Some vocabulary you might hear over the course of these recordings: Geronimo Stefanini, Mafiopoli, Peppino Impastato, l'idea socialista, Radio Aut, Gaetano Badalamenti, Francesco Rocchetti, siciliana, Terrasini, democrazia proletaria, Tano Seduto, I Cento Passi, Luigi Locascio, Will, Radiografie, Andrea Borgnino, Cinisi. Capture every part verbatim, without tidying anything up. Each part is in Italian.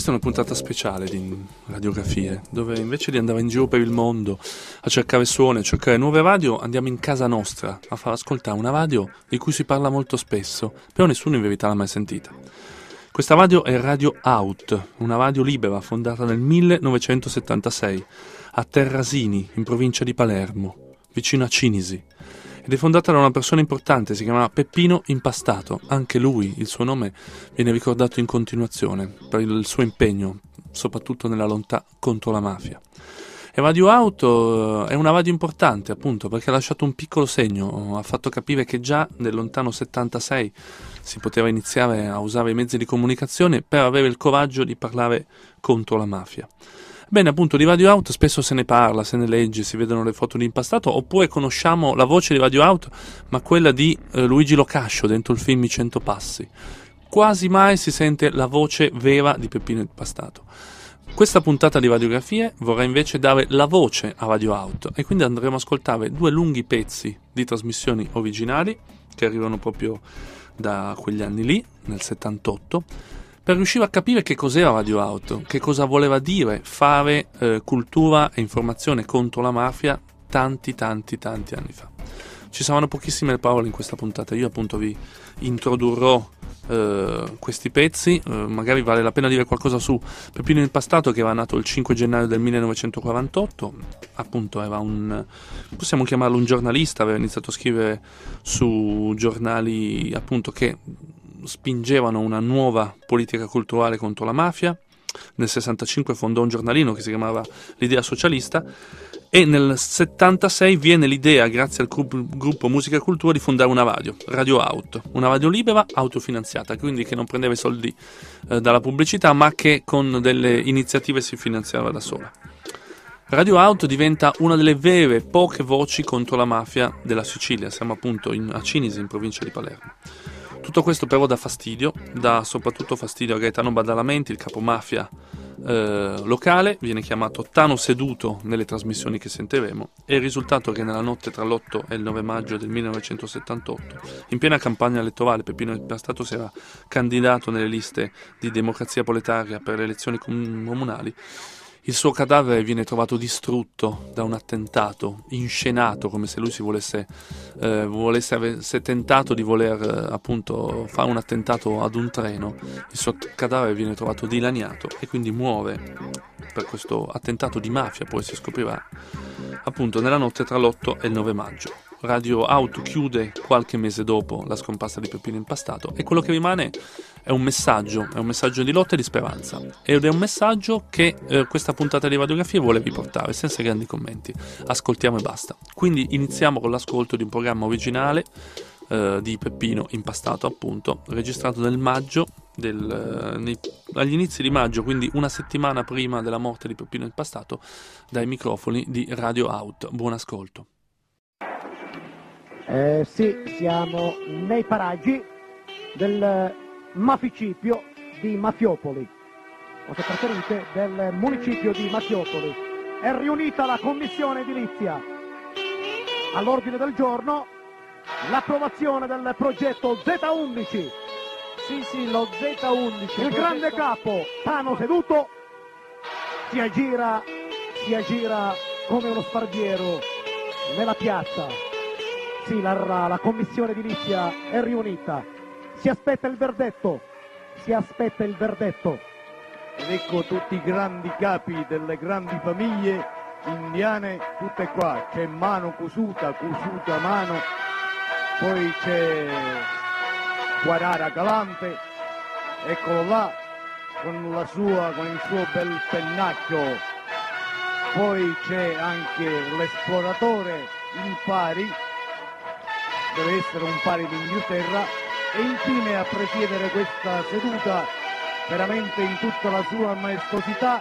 Questa è una puntata speciale di Radiografie, dove invece di andare in giro per il mondo a cercare suoni, a cercare nuove radio, andiamo in casa nostra a far ascoltare una radio di cui si parla molto spesso, però nessuno in verità l'ha mai sentita. Questa radio è Radio Aut, una radio libera fondata nel millenovecentosettantasei a Terrasini, in provincia di Palermo, vicino a Cinisi, ed è fondata da una persona importante, si chiamava Peppino Impastato. Anche lui, il suo nome, viene ricordato in continuazione per il suo impegno, soprattutto nella lotta contro la mafia. E Radio Auto è una radio importante, appunto, perché ha lasciato un piccolo segno, ha fatto capire che già nel lontano settantasei si poteva iniziare a usare i mezzi di comunicazione per avere il coraggio di parlare contro la mafia. Bene, appunto, di Radio Aut spesso se ne parla, se ne legge, si vedono le foto di Impastato, oppure conosciamo la voce di Radio Aut, ma quella di eh, Luigi Locascio dentro il film I Cento Passi. Quasi mai si sente la voce vera di Peppino Impastato. Questa puntata di Radiografie vorrà invece dare la voce a Radio Aut, e quindi andremo a ascoltare due lunghi pezzi di trasmissioni originali che arrivano proprio da quegli anni lì, nel settantotto, per riuscire a capire che cos'era Radio Aut, che cosa voleva dire fare eh, cultura e informazione contro la mafia tanti tanti tanti anni fa. Ci saranno pochissime parole in questa puntata, io appunto vi introdurrò eh, questi pezzi, eh, magari vale la pena dire qualcosa su Peppino Impastato, che era nato il cinque gennaio del millenovecentoquarantotto, appunto era un, possiamo chiamarlo un giornalista, aveva iniziato a scrivere su giornali appunto che spingevano una nuova politica culturale contro la mafia. Nel sessantacinque fondò un giornalino che si chiamava l'Idea Socialista, e nel settantasei viene l'idea, grazie al gruppo Musica e Cultura, di fondare una radio, Radio Aut, una radio libera, autofinanziata, quindi che non prendeva i soldi eh, dalla pubblicità, ma che con delle iniziative si finanziava da sola. Radio Aut diventa una delle vere poche voci contro la mafia della Sicilia, siamo appunto in, a Cinisi, in provincia di Palermo. Tutto questo però dà fastidio, dà soprattutto fastidio a Gaetano Badalamenti, il capomafia eh, locale, viene chiamato Tano Seduto nelle trasmissioni che sentiremo, e il risultato è che nella notte tra l'otto e il nove maggio del millenovecentosettantotto, in piena campagna elettorale, Peppino Impastato si era candidato nelle liste di Democrazia Proletaria per le elezioni comunali, il suo cadavere viene trovato distrutto da un attentato, inscenato come se lui si volesse, eh, volesse avesse tentato di voler eh, appunto fare un attentato ad un treno. Il suo cadavere viene trovato dilaniato e quindi muore per questo attentato di mafia, poi si scoprirà, appunto nella notte tra l'otto e il nove maggio. Radio Aut chiude qualche mese dopo la scomparsa di Peppino Impastato, e quello che rimane è un messaggio, è un messaggio di lotta e di speranza, ed è un messaggio che eh, questa puntata di Radiografie vuole riportare senza grandi commenti, ascoltiamo e basta. Quindi iniziamo con l'ascolto di un programma originale eh, di Peppino Impastato, appunto, registrato nel maggio del, eh, nei, agli inizi di maggio, quindi una settimana prima della morte di Peppino Impastato, dai microfoni di Radio Aut. Buon ascolto. Eh, sì, siamo nei paraggi del maficipio di Mafiopoli, o se preferite del municipio di Mafiopoli. È riunita la commissione edilizia. All'ordine del giorno l'approvazione del progetto zeta undici. Sì, sì, lo zeta undici. Il progetto... grande capo Tano Seduto si aggira, si aggira come uno sparviero nella piazza. Sì, la, la, la commissione edilizia è riunita, si aspetta il verdetto, si aspetta il verdetto. Ed ecco tutti i grandi capi delle grandi famiglie indiane, tutte qua, c'è Mano Cusuta, Cusuta Mano, poi c'è Guarara Galante, eccolo là, con la sua, con il suo bel pennacchio, poi c'è anche l'esploratore Impari, deve essere un pari d'Inghilterra, e infine a presiedere questa seduta veramente in tutta la sua maestosità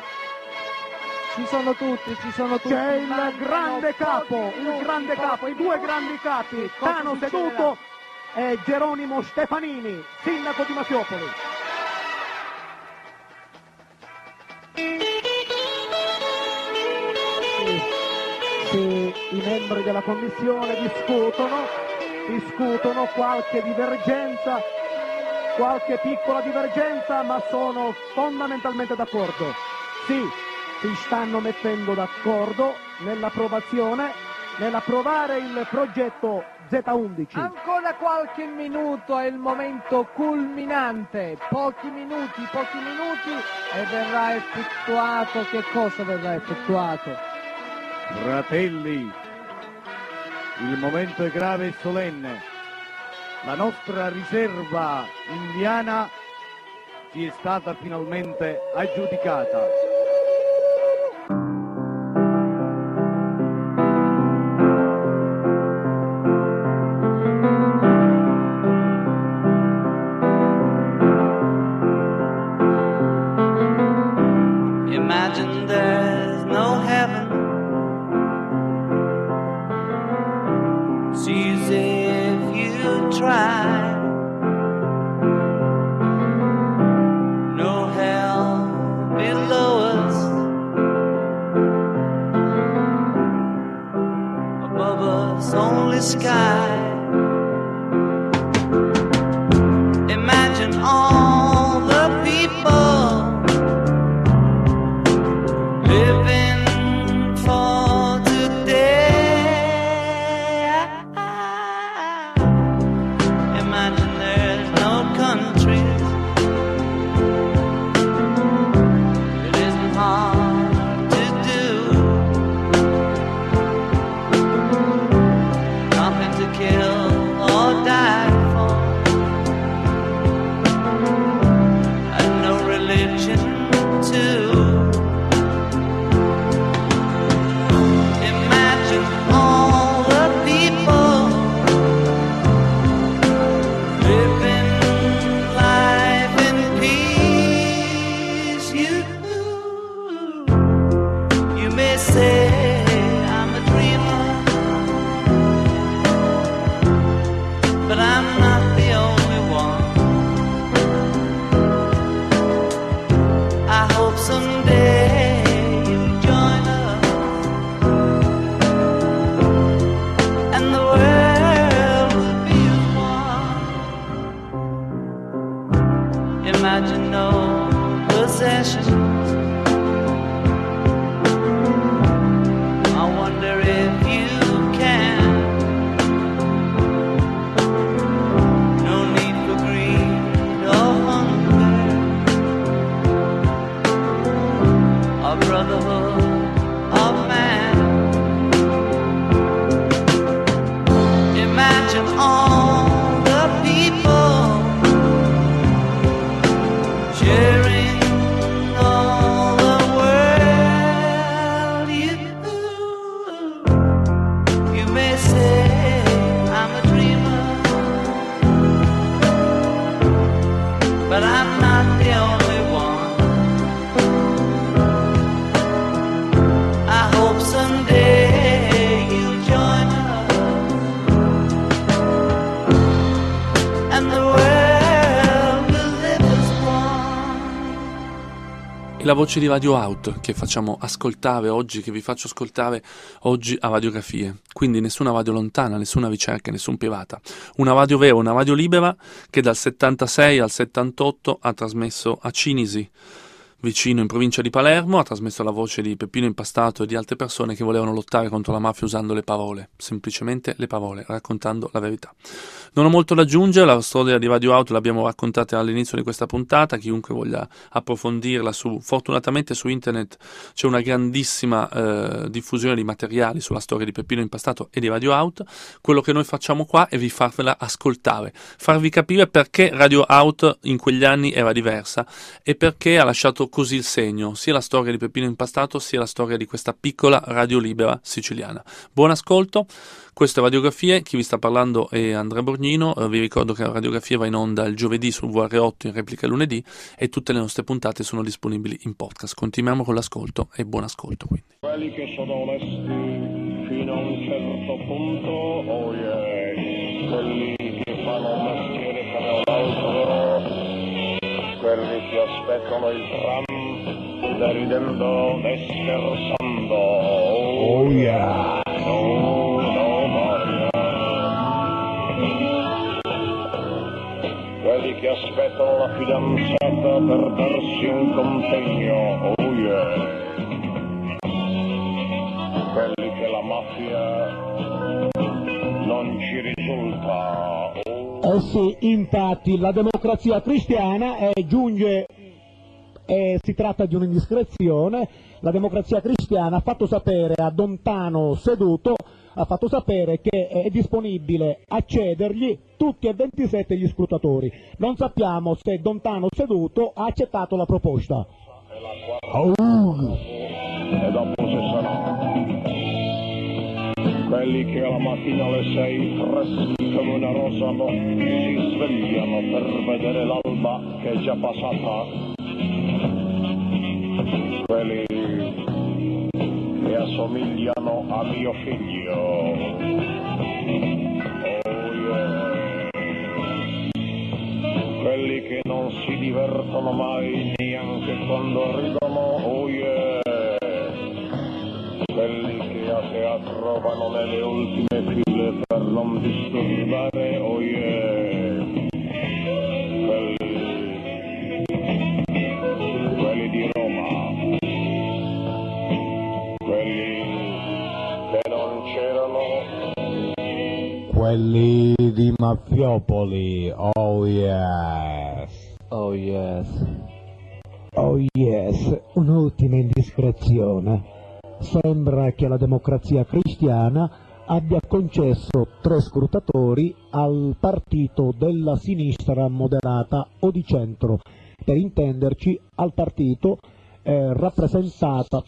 ci sono tutti, ci sono tutti. C'è il grande, grande capo, il grande capo, i due grandi capi, Tano Seduto e Geronimo Stefanini, sindaco di Mafiopoli. Sì, sì, i membri della commissione discutono discutono qualche divergenza, qualche piccola divergenza, ma sono fondamentalmente d'accordo. Sì, si stanno mettendo d'accordo nell'approvazione, nell'approvare il progetto zeta undici. Ancora qualche minuto, è il momento culminante, pochi minuti, pochi minuti e verrà effettuato, che cosa verrà effettuato? Fratelli, il momento è grave e solenne, la nostra riserva indiana ci è stata finalmente aggiudicata. La voce di Radio Aut che facciamo ascoltare oggi, che vi faccio ascoltare oggi a Radiografie. Quindi nessuna radio lontana, nessuna ricerca, nessun pirata. Una radio vera, una radio libera che dal settantasei al settantotto ha trasmesso a Cinisi, vicino in provincia di Palermo, ha trasmesso la voce di Peppino Impastato e di altre persone che volevano lottare contro la mafia usando le parole, semplicemente le parole, raccontando la verità. Non ho molto da aggiungere, la storia di Radio Aut l'abbiamo raccontata all'inizio di questa puntata, chiunque voglia approfondirla, su, fortunatamente su internet c'è una grandissima eh, diffusione di materiali sulla storia di Peppino Impastato e di Radio Aut. Quello che noi facciamo qua è vi farvela ascoltare, farvi capire perché Radio Aut in quegli anni era diversa e perché ha lasciato così il segno, sia la storia di Peppino Impastato sia la storia di questa piccola radio libera siciliana. Buon ascolto, questa è Radiografie, chi vi sta parlando è Andrea Borgnino, eh, vi ricordo che la Radiografie va in onda il giovedì su V R otto, in replica lunedì, e tutte le nostre puntate sono disponibili in podcast. Continuiamo con l'ascolto e buon ascolto quindi. Quelli che sono onesti fino a un certo punto, oh yeah, quelli che fanno un mestiere per l'altro, quelli che aspettano il tram, da ridendo e scherzando. Oh yeah! No, no, no, no. Quelli che aspettano la fidanzata per darsi un contegno, oh yeah, quelli che la mafia non ci risulta, oh. Eh sì, infatti la Democrazia Cristiana eh, giunge, eh, si tratta di un'indiscrezione, la Democrazia Cristiana ha fatto sapere a Don Tano Seduto, ha fatto sapere che è disponibile a cedergli tutti e ventisette gli scrutatori. Non sappiamo se Don Tano Seduto ha accettato la proposta. Oh. E dopo se sarà. Quelli che alla mattina alle sei freschi come una rosa no, si svegliano per vedere l'alba che è già passata. Quelli che assomigliano a mio figlio. Oh yeah. Quelli che non si divertono mai neanche quando ridono. Oh yeah. Quelli che a teatro vanno nelle ultime file per non disturbare. Oh yeah. Quelli, quelli di Roma. Quelli di Mafiopoli, oh yes, oh yes, oh yes, un'ultima indiscrezione. Sembra che la Democrazia Cristiana abbia concesso tre scrutatori al partito della sinistra moderata o di centro, per intenderci al partito eh, rappresentata...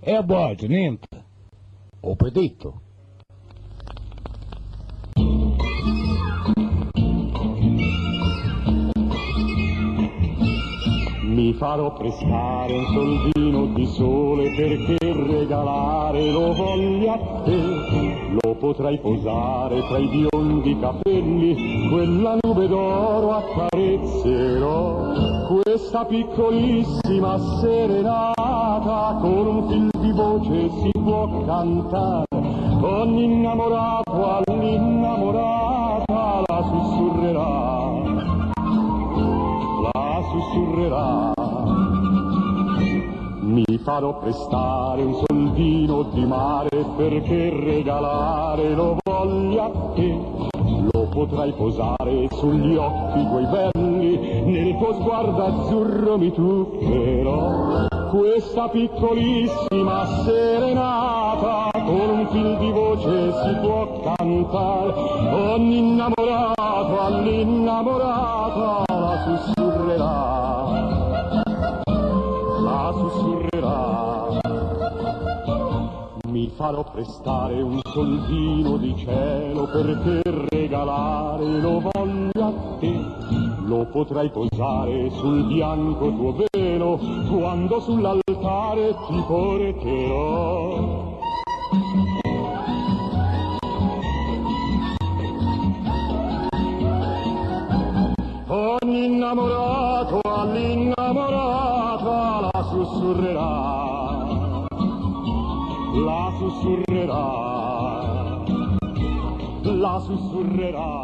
E a volte niente, ho predetto. Mi farò prestare un soldino di sole perché regalare lo voglio a te. Lo potrai posare tra i biondi capelli, quella nube d'oro accarezzerò. Questa piccolissima serenata con un fil di voce si può cantare. Ogni innamorato all'innamorata la sussurrerà, la sussurrerà. Mi farò prestare un soldino di mare perché regalare lo voglio a te. Lo potrai posare sugli occhi tuoi belli, nel tuo sguardo azzurro mi tufferò. Questa piccolissima serenata con un fil di voce si può cantare. Ogni innamorato all'innamorata la sussurrerà, la sussurrerà. Mi farò prestare un soldino di cielo perché regalare lo voglio a te. Lo potrai posare sul bianco tuo velo quando sull'altare ti porterò. Ogni innamorato all'innamorata la sussurrerà, la sussurrerà, la sussurrerà.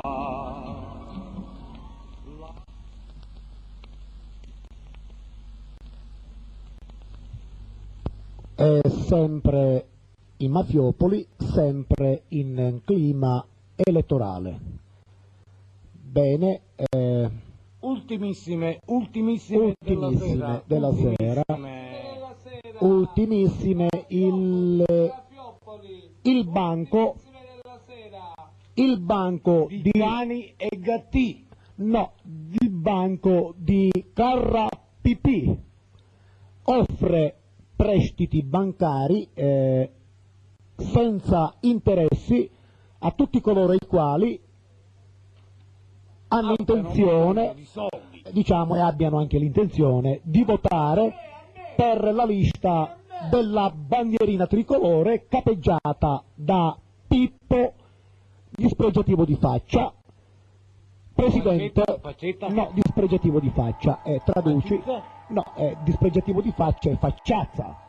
È sempre in Mafiopoli, sempre in clima elettorale. Bene, eh, ultimissime, ultimissime, ultimissime della sera. Della ultimissime. sera. Ultimissime il, il banco il banco di Cani e Gatti, no, il banco di Carrapipì offre prestiti bancari eh, senza interessi a tutti coloro i quali hanno intenzione, diciamo, e abbiano anche l'intenzione di votare per la lista della bandierina tricolore capeggiata da Pippo dispregiativo di faccia, presidente, no, dispregiativo di faccia, eh, traduci, no, eh, dispregiativo di faccia e facciazza.